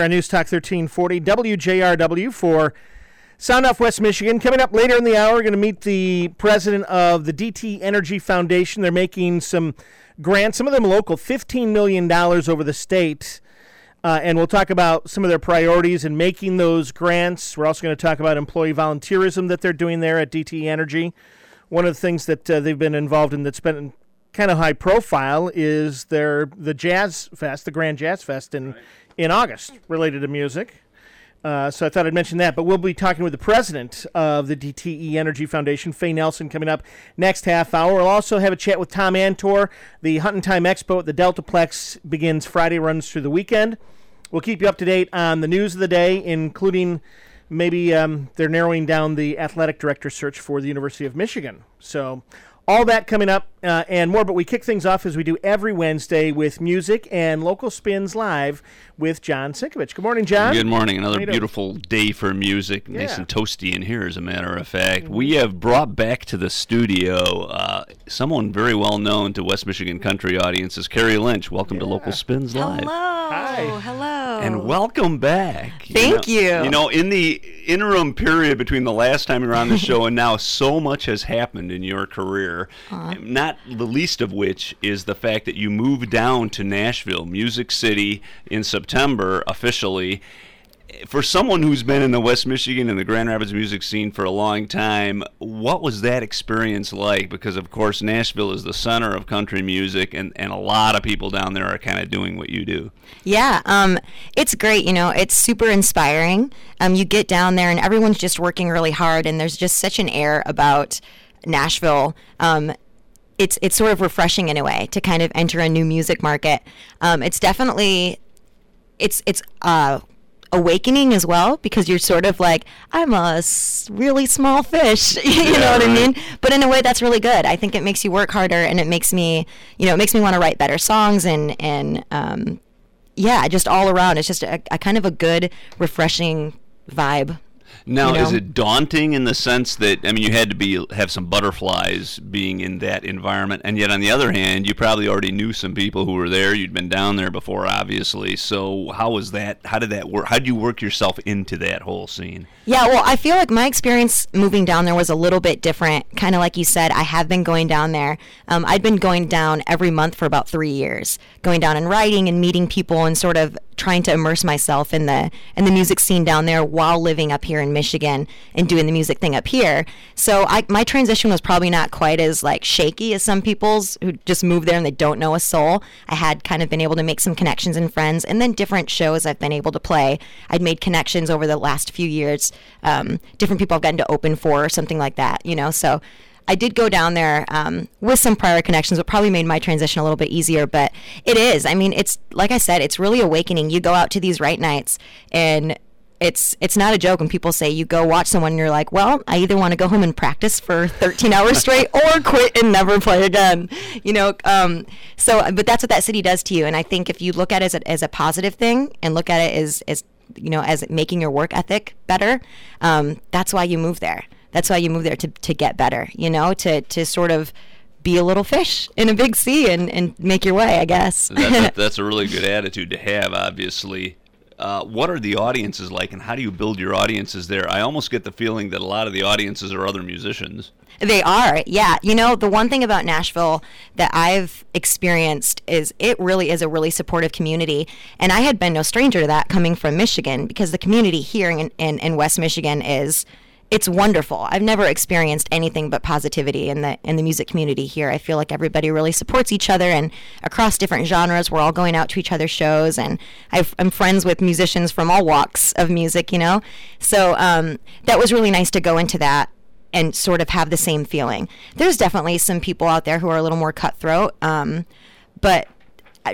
Our News Talk 1340 WJRW for Sound Off West Michigan. Coming up later in the hour, we're going to meet the president of the DTE Energy Foundation. They're making some grants, some of them local, $15 million over the state. And we'll talk about some of their priorities in making those grants. We're also going to talk about employee volunteerism that they're doing there at DTE Energy. One of the things that they've been involved in that's been kind of high profile is the Jazz Fest, the Grand Jazz Fest in August, related to music. So I thought I'd mention that. But we'll be talking with the president of the DTE Energy Foundation, Faye Nelson, coming up next half hour. We'll also have a chat with Tom Antor. The Hunt and Time Expo at the Deltaplex begins Friday, runs through the weekend. We'll keep you up to date on the news of the day, including maybe they're narrowing down the athletic director search for the University of Michigan. So all that coming up and more, but we kick things off as we do every Wednesday with music and local spins live with John Sinkovich. Good morning, John. Good morning. Another beautiful day for music. Yeah. Nice and toasty in here, as a matter of fact. We have brought back to the studio someone very well known to West Michigan country audiences, Carrie Lynch. Welcome to Local Spins Live. Hello. Hi. Hello. And welcome back. Thank you. You know, in the interim period between the last time you were on the show and now, so much has happened in your career. Not the least of which is the fact that you moved down to Nashville, Music City, in September officially. For someone who's been in the West Michigan and the Grand Rapids music scene for a long time, what was that experience like? Because, of course, Nashville is the center of country music, and a lot of people down there are kind of doing what you do. Yeah, it's great. You know, it's super inspiring. You get down there, and everyone's just working really hard, and there's just such an air about Nashville. It's sort of refreshing in a way to kind of enter a new music market. It's definitely it's awakening as well, because you're sort of like, I'm a really small fish, you know what I mean? But in a way that's really good. I think it makes you work harder, and it makes me, want to write better songs and just all around. It's just a kind of a good, refreshing vibe. Now, is it daunting in the sense that, I mean, you had to have some butterflies being in that environment, and yet on the other hand, you probably already knew some people who were there. You'd been down there before, obviously. So how was that? How did that work? How did you work yourself into that whole scene? Yeah, well, I feel like my experience moving down there was a little bit different. Kind of like you said, I have been going down there. I'd been going down every month for about 3 years, going down and writing and meeting people and sort of trying to immerse myself in the music scene down there while living up here in Michigan and doing the music thing up here. So my transition was probably not quite as like shaky as some people's who just move there and they don't know a soul. I had kind of been able to make some connections and friends, and then different shows I've been able to play. I'd made connections over the last few years, different people I've gotten to open for or something like that, so I did go down there with some prior connections, but probably made my transition a little bit easier. But it is, I mean, it's like I said, it's really awakening. You go out to these write nights, and it's not a joke when people say you go watch someone and you're like, well, I either want to go home and practice for 13 hours straight or quit and never play again, but that's what that city does to you. And I think if you look at it as a positive thing and look at it as making your work ethic better, that's why you move there. That's why you move there, to get better, to sort of be a little fish in a big sea and make your way, I guess. That's a really good attitude to have, obviously. What are the audiences like, and how do you build your audiences there? I almost get the feeling that a lot of the audiences are other musicians. They are, yeah. The one thing about Nashville that I've experienced is it really is a really supportive community, and I had been no stranger to that coming from Michigan, because the community here in West Michigan is... it's wonderful. I've never experienced anything but positivity in the music community here. I feel like everybody really supports each other, and across different genres, we're all going out to each other's shows, and I'm friends with musicians from all walks of music, So that was really nice to go into that and sort of have the same feeling. There's definitely some people out there who are a little more cutthroat, but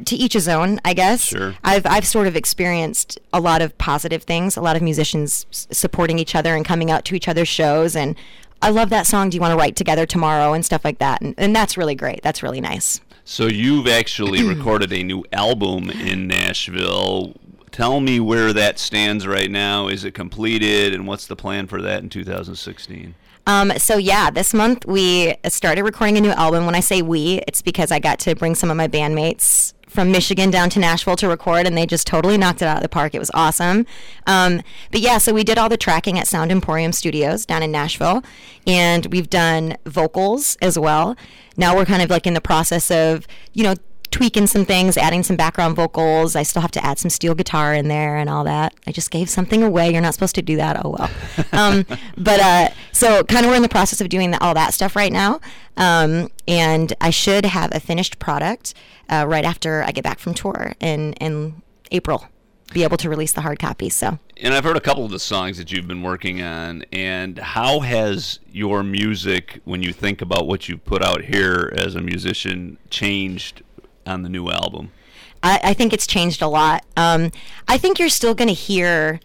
to each his own, I guess. Sure. I've sort of experienced a lot of positive things, a lot of musicians supporting each other and coming out to each other's shows, and I love that song, do you want to write together tomorrow, and stuff like that, and that's really great. That's really nice. So you've actually recorded a new album in Nashville. Tell me where that stands right now. Is it completed, and what's the plan for that in 2016? So yeah, this month we started recording a new album. When I say we, it's because I got to bring some of my bandmates from Michigan down to Nashville to record, and they just totally knocked it out of the park. It was awesome. But yeah, so we did all the tracking at Sound Emporium Studios down in Nashville, and we've done vocals as well. Now we're kind of like in the process of, you know, tweaking some things, adding some background vocals. I still have to add some steel guitar in there and all that. I just gave something away. You're not supposed to do that. Oh well. So kind of we're in the process of doing all that stuff right now. And I should have a finished product right after I get back from tour in April, be able to release the hard copy. So. And I've heard a couple of the songs that you've been working on. And how has your music, when you think about what you put out here as a musician, changed on the new album? I think it's changed a lot. I think you're still going to hear,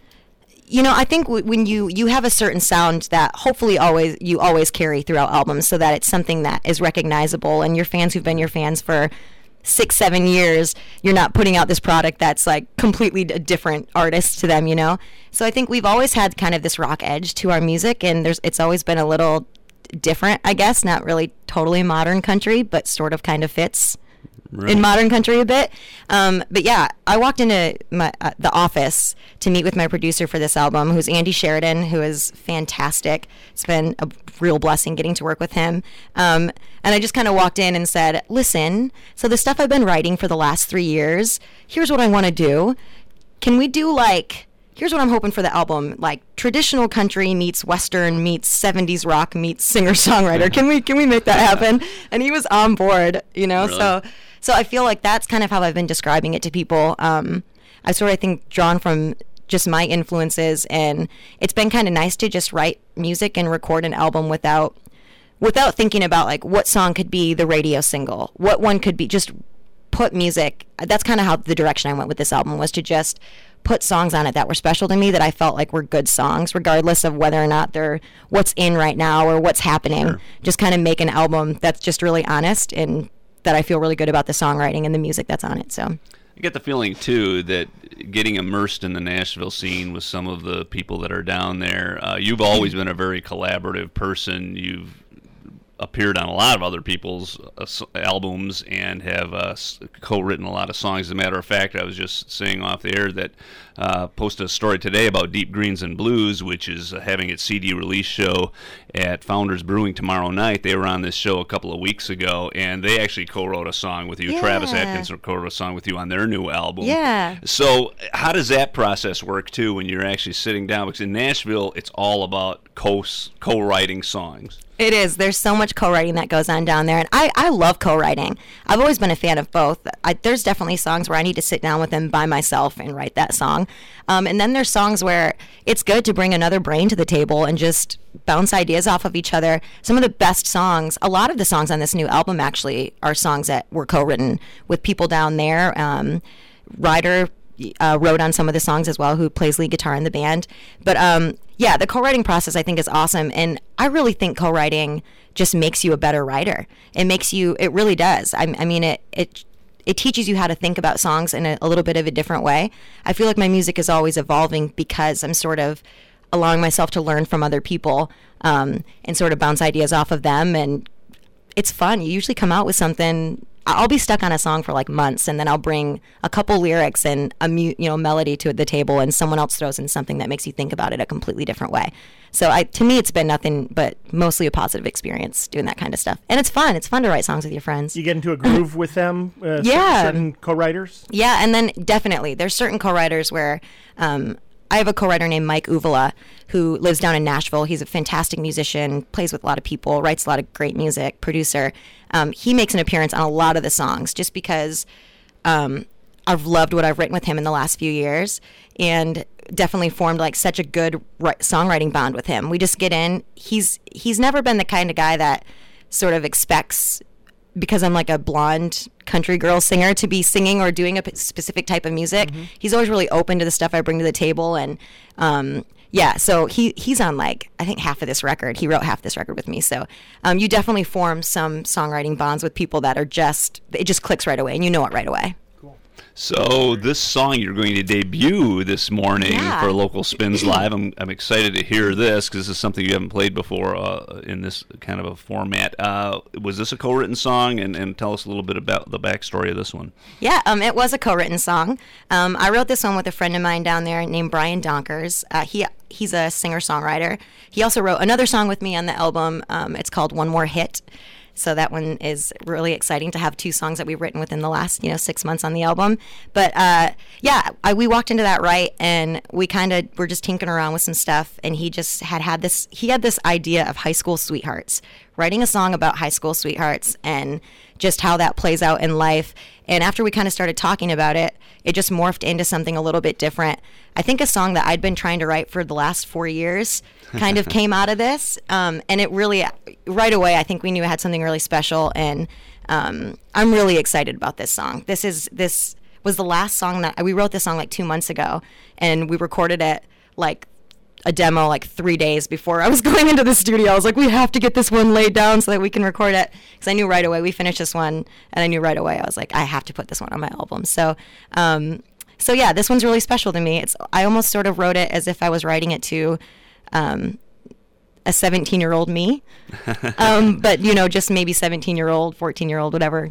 you know, I think when you have a certain sound that hopefully you always carry throughout albums, so that it's something that is recognizable, and your fans who've been your fans for 6-7 years, you're not putting out this product that's like completely a different artist to them, you know? So I think we've always had kind of this rock edge to our music, and it's always been a little different, I guess, not really totally modern country, but sort of kind of fits in modern country a bit. But yeah, I walked into the office to meet with my producer for this album, who's Andy Sheridan, who is fantastic. It's been a real blessing getting to work with him. And I just kind of walked in and said, listen, so the stuff I've been writing for the last 3 years, here's what I want to do. Can we do like, here's what I'm hoping for the album, like traditional country meets Western meets 70s rock meets singer-songwriter. Can we make that happen? And he was on board, you know? Really? So I feel like that's kind of how I've been describing it to people. I sort of think drawn from just my influences, and it's been kind of nice to just write music and record an album without thinking about like what song could be the radio single, what one could be, just put music. That's kind of how the direction I went with this album, was to just put songs on it that were special to me, that I felt like were good songs, regardless of whether or not they're what's in right now or what's happening. Sure. Just kind of make an album that's just really honest, and that I feel really good about the songwriting and the music that's on it. So I get the feeling too that getting immersed in the Nashville scene with some of the people that are down there, you've always been a very collaborative person. You've appeared on a lot of other people's albums and have co-written a lot of songs. As a matter of fact, I was just saying off the air that posted a story today about Deep Greens and Blues, which is having its CD release show at Founders Brewing tomorrow night. They were on this show a couple of weeks ago, and they actually co-wrote a song with you. Yeah. Travis Atkins co-wrote a song with you on their new album. Yeah. So how does that process work, too, when you're actually sitting down? Because in Nashville, it's all about co-writing songs. It is. There's so much co-writing that goes on down there, and I love co-writing. I've always been a fan of both. There's definitely songs where I need to sit down with them by myself and write that song, and then there's songs where it's good to bring another brain to the table and just bounce ideas off of each other. Some of the best songs, a lot of the songs on this new album actually are songs that were co-written with people down there. Ryder wrote on some of the songs as well, who plays lead guitar in the band, but yeah, the co-writing process I think is awesome, and I really think co-writing just makes you a better writer. It really does. I mean, it teaches you how to think about songs in a little bit of a different way. I feel like my music is always evolving because I'm sort of allowing myself to learn from other people and sort of bounce ideas off of them, and it's fun. You usually come out with something. I'll be stuck on a song for like months, and then I'll bring a couple lyrics and a melody to the table, and someone else throws in something that makes you think about it a completely different way. So to me, it's been nothing but mostly a positive experience doing that kind of stuff. And it's fun. It's fun to write songs with your friends. You get into a groove with them? Certain co-writers? Yeah, and then definitely. There's certain co-writers where I have a co-writer named Mike Uvala, who lives down in Nashville. He's a fantastic musician, plays with a lot of people, writes a lot of great music, producer. He makes an appearance on a lot of the songs just because I've loved what I've written with him in the last few years, and definitely formed like such a good songwriting bond with him. We just get in. He's never been the kind of guy that sort of expects, because I'm like a blonde country girl singer, to be singing or doing a specific type of music. Mm-hmm. He's always really open to the stuff I bring to the table, and yeah, so he's on like, I think half of this record. He wrote half this record with me, so you definitely form some songwriting bonds with people that it just clicks right away, and you know it right away. Cool. So this song you're going to debut this morning for Local Spins Live, I'm excited to hear this because this is something you haven't played before in this kind of a format. Was this a co-written song? And tell us a little bit about the backstory of this one. Yeah, it was a co-written song. I wrote this one with a friend of mine down there named Brian Donkers. He's a singer-songwriter. He also wrote another song with me on the album. It's called One More Hit. So that one is really exciting to have two songs that we've written within the last, 6 months on the album. But we walked into that right, and we kind of were just tinkering around with some stuff. And he just had this idea of high school sweethearts, writing a song about high school sweethearts and just how that plays out in life. And after we kind of started talking about it, it just morphed into something a little bit different. I think a song that I'd been trying to write for the last 4 years kind of came out of this. And it really, right away, I think we knew it had something really special. And I'm really excited about this song. This was the last song that we wrote. This song like 2 months ago, and we recorded it like a demo like 3 days before I was going into the studio. I was like, we have to get this one laid down so that we can record it, because I knew right away we finished this one, and I knew right away I was like, I have to put this one on my album. So yeah, this one's really special to me. I almost sort of wrote it as if I was writing it to a 17-year-old me, but just maybe 17-year-old, 14-year-old, whatever,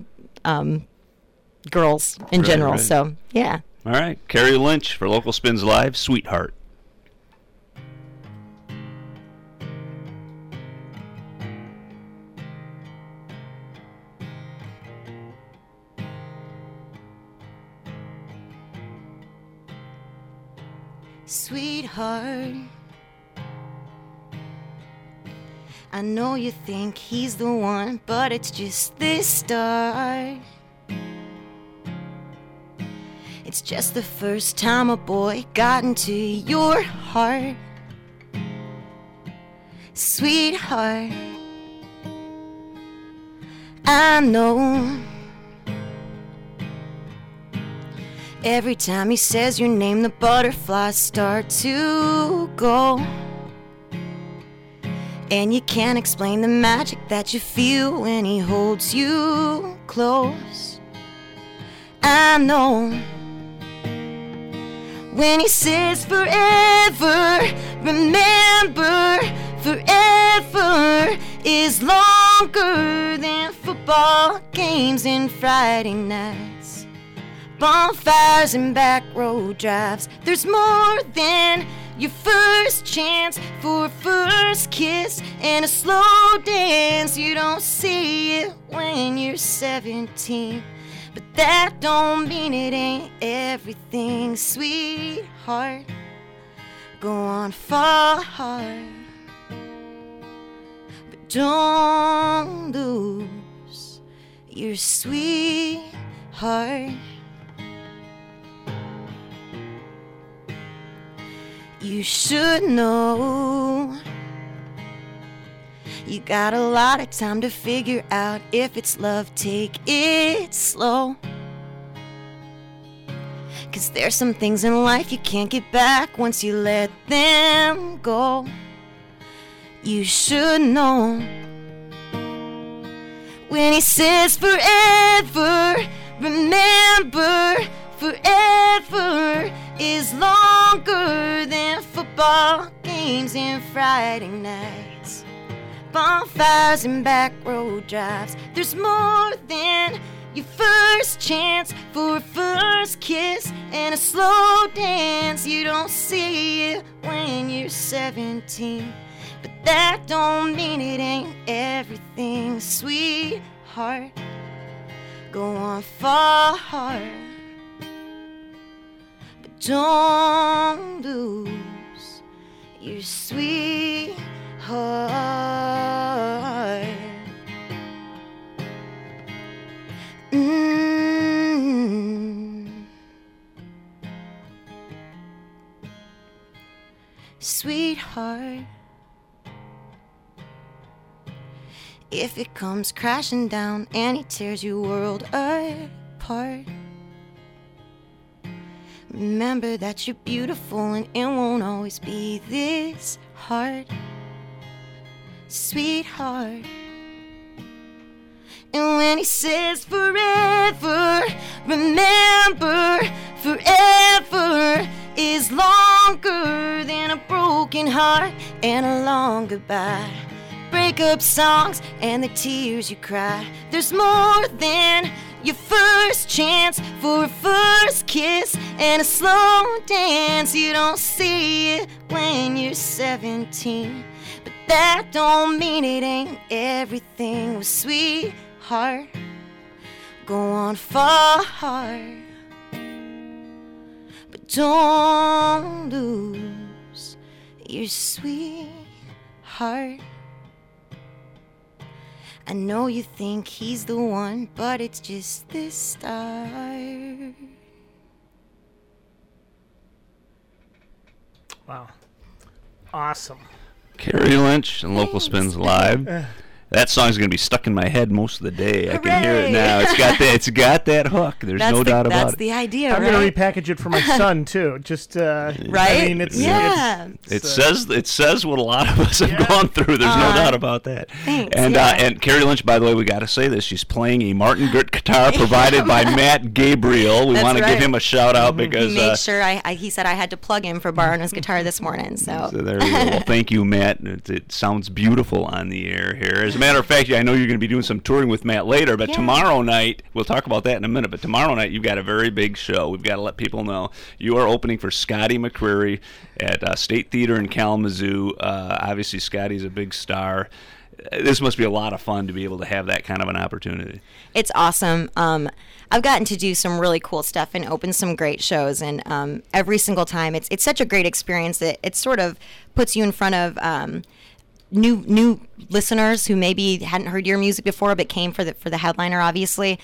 girls in general. Right. So yeah. All right, Carrie Lynch for Local Spins Live, Sweetheart. Sweetheart, I know you think he's the one, but it's just the start. It's just the first time a boy got into your heart. Sweetheart, I know. Every time he says your name, the butterflies start to go, and you can't explain the magic that you feel when he holds you close. I know. When he says forever, remember, forever is longer than football games and Friday nights, bonfires and back road drives. There's more than your first chance for a first kiss and a slow dance. You don't see it when you're 17, but that don't mean it ain't everything. Sweetheart, go on far hard, but don't lose your sweetheart. You should know. You got a lot of time to figure out if it's love, take it slow, 'cause there's some things in life you can't get back once you let them go. You should know. When he says forever, remember, forever is longer than football games and Friday nights, bonfires and back road drives. There's more than your first chance for a first kiss and a slow dance. You don't see it when you're 17, but that don't mean it ain't everything. Sweetheart, go on far hard, don't lose your sweetheart. Sweetheart, if it comes crashing down and he tears your world apart, remember that you're beautiful and it won't always be this hard. Sweetheart, And when he says forever, remember, forever is longer than a broken heart and a long goodbye. Breakup songs and the tears you cry. There's more than your first chance for a first kiss and a slow dance. You don't see it when you're 17, but that don't mean it ain't everything. Well, sweetheart, go on far, but don't lose your sweet heart. I know you think he's the one, but it's just the start. Wow. Awesome. Carrie Lynch and Local Spins Live. That song's going to be stuck in my head most of the day. Hooray! I can hear it now. It's got that hook. There's that's no doubt about it. That's the idea, I'm going to repackage it for my son, too. Just, right? I mean, It says what a lot of us have gone through. There's no doubt about that. Thanks, and Carrie Lynch, by the way, we got to say this. She's playing a Martin Gert guitar provided by Matt Gabriel. We want to give him a shout out because he made sure he said I had to plug him for borrowing his guitar this morning. So there you go. Well, thank you, Matt. It sounds beautiful on the air here. As a matter of fact, I know you're going to be doing some touring with Matt later, but tomorrow night, we'll talk about that in a minute. But tomorrow night, you've got a very big show. We've got to let people know you are opening for Scotty McCreery at State Theater in Kalamazoo. Obviously, Scotty's a big star. This must be a lot of fun to be able to have that kind of an opportunity. It's awesome. I've gotten to do some really cool stuff and open some great shows, and every single time, it's such a great experience that it sort of puts you in front of new listeners who maybe hadn't heard your music before but came for the headliner, obviously.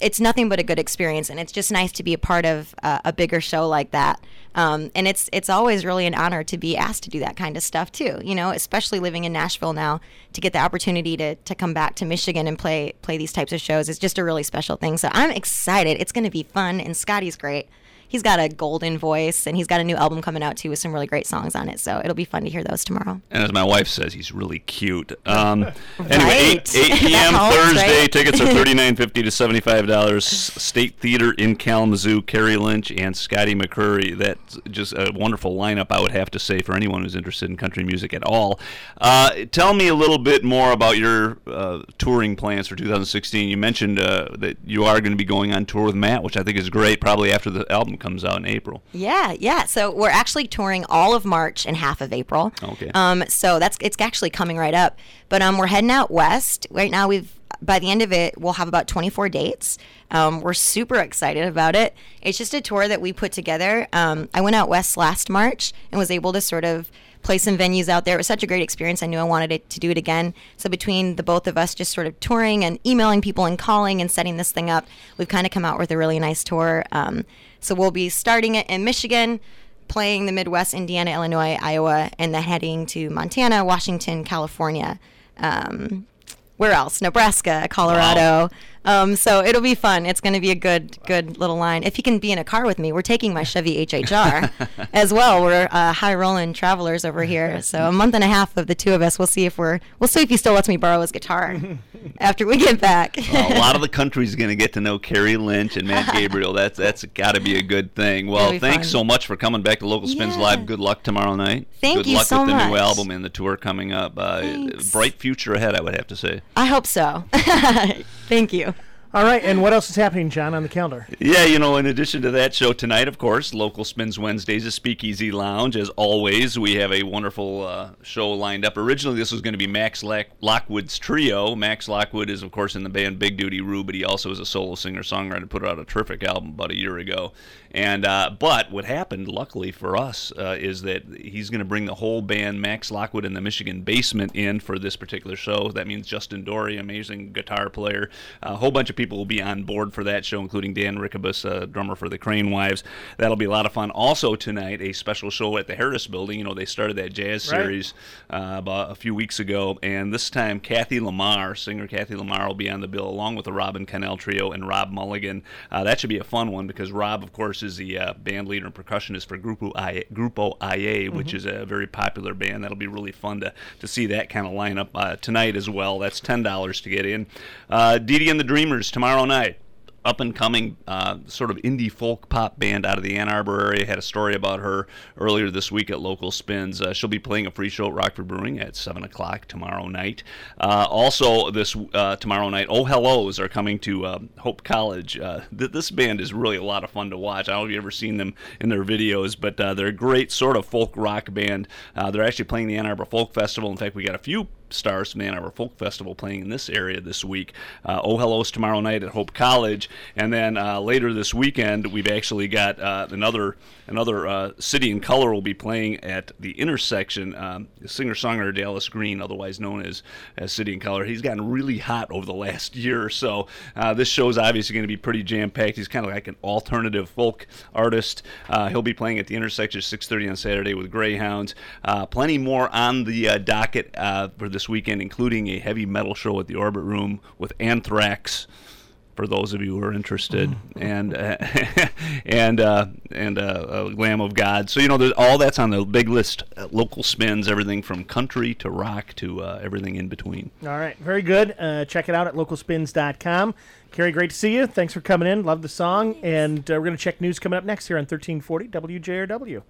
It's nothing but a good experience, and it's just nice to be a part of a bigger show like that. And it's always really an honor to be asked to do that kind of stuff too, you know, especially living in Nashville now, to get the opportunity to come back to Michigan and play these types of shows is just a really special thing. So I'm excited. It's going to be fun, and Scotty's great. He's got a golden voice, and he's got a new album coming out, too, with some really great songs on it. So it'll be fun to hear those tomorrow. And as my wife says, he's really cute. Anyway, 8 p.m. Thursday. Right? Tickets are $39.50 to $75. State Theater in Kalamazoo, Carrie Lynch and Scotty McCreery. That's just a wonderful lineup, I would have to say, for anyone who's interested in country music at all. Tell me a little bit more about your touring plans for 2016. You mentioned that you are going to be going on tour with Matt, which I think is great, probably after the album comes out in April. Yeah. So we're actually touring all of March and half of April. Okay. So it's actually coming right up. But we're heading out west right now. By the end of it, we'll have about 24 dates. We're super excited about it. It's just a tour that we put together. I went out west last March and was able to sort of play some venues out there. It was such a great experience. I knew I wanted to do it again. So between the both of us just sort of touring and emailing people and calling and setting this thing up, we've kind of come out with a really nice tour. So we'll be starting it in Michigan, playing the Midwest, Indiana, Illinois, Iowa, and then heading to Montana, Washington, California. Where else? Nebraska, Colorado. Wow. So it'll be fun. It's going to be a good little line. If he can be in a car with me, we're taking my Chevy HHR as well. We're high-rolling travelers over here. So a month and a half of the two of us. We'll see if he still lets me borrow his guitar after we get back. Well, a lot of the country's going to get to know Carrie Lynch and Matt Gabriel. That's got to be a good thing. Well, thanks so much for coming back to Local Spins Live. Good luck tomorrow night. Good luck with the new album and the tour coming up. Bright future ahead, I would have to say. I hope so. Thank you. All right, and what else is happening, John, on the calendar? Yeah, in addition to that show tonight, of course, Local Spins Wednesdays, a Speakeasy Lounge. As always, we have a wonderful show lined up. Originally, this was going to be Max Lockwood's trio. Max Lockwood is, of course, in the band Big Duty Roo, but he also is a solo singer-songwriter, put out a terrific album about a year ago. And but what happened, luckily for us, is that he's going to bring the whole band, Max Lockwood and the Michigan Basement, in for this particular show. That means Justin Dory, amazing guitar player, a whole bunch of people people will be on board for that show, including Dan Rickabus, drummer for the Crane Wives. That'll be a lot of fun. Also tonight, a special show at the Harris Building. You know, they started that jazz series about a few weeks ago, and this time Kathy Lamar, singer Kathy Lamar, will be on the bill along with the Robin Connell Trio and Rob Mulligan. That should be a fun one because Rob, of course, is the band leader and percussionist for Grupo IA, which is a very popular band. That'll be really fun to see that kind of lineup tonight as well. That's $10 to get in. Dee Dee and the Dreamers tomorrow night. Up-and-coming sort of indie folk pop band out of the Ann Arbor area. Had a story about her earlier this week at Local Spins. She'll be playing a free show at Rockford Brewing at 7 o'clock tomorrow night. Also this tomorrow night, Oh Hellos are coming to Hope College. This band is really a lot of fun to watch. I don't know if you've ever seen them in their videos, but they're a great sort of folk rock band. They're actually playing the Ann Arbor Folk Festival. In fact, we got a few stars from the Ann Arbor Folk Festival playing in this area this week. Oh Hellos tomorrow night at Hope College, and then later this weekend we've actually got another City and Colour will be playing at the Intersection. Singer-songwriter Dallas Green, otherwise known as City and Colour, he's gotten really hot over the last year or so. This show's obviously going to be pretty jam-packed. He's kind of like an alternative folk artist. He'll be playing at the Intersection at 6:30 on Saturday with Greyhounds. Plenty more on the docket for this weekend, including a heavy metal show at the Orbit Room with Anthrax, for those of you who are interested, and Lamb of God. So, you know, all that's on the big list. Local Spins, everything from country to rock to everything in between. All right, very good. Check it out at localspins.com. Carrie, great to see you. Thanks for coming in. Love the song. And we're going to check news coming up next here on 1340 WJRW.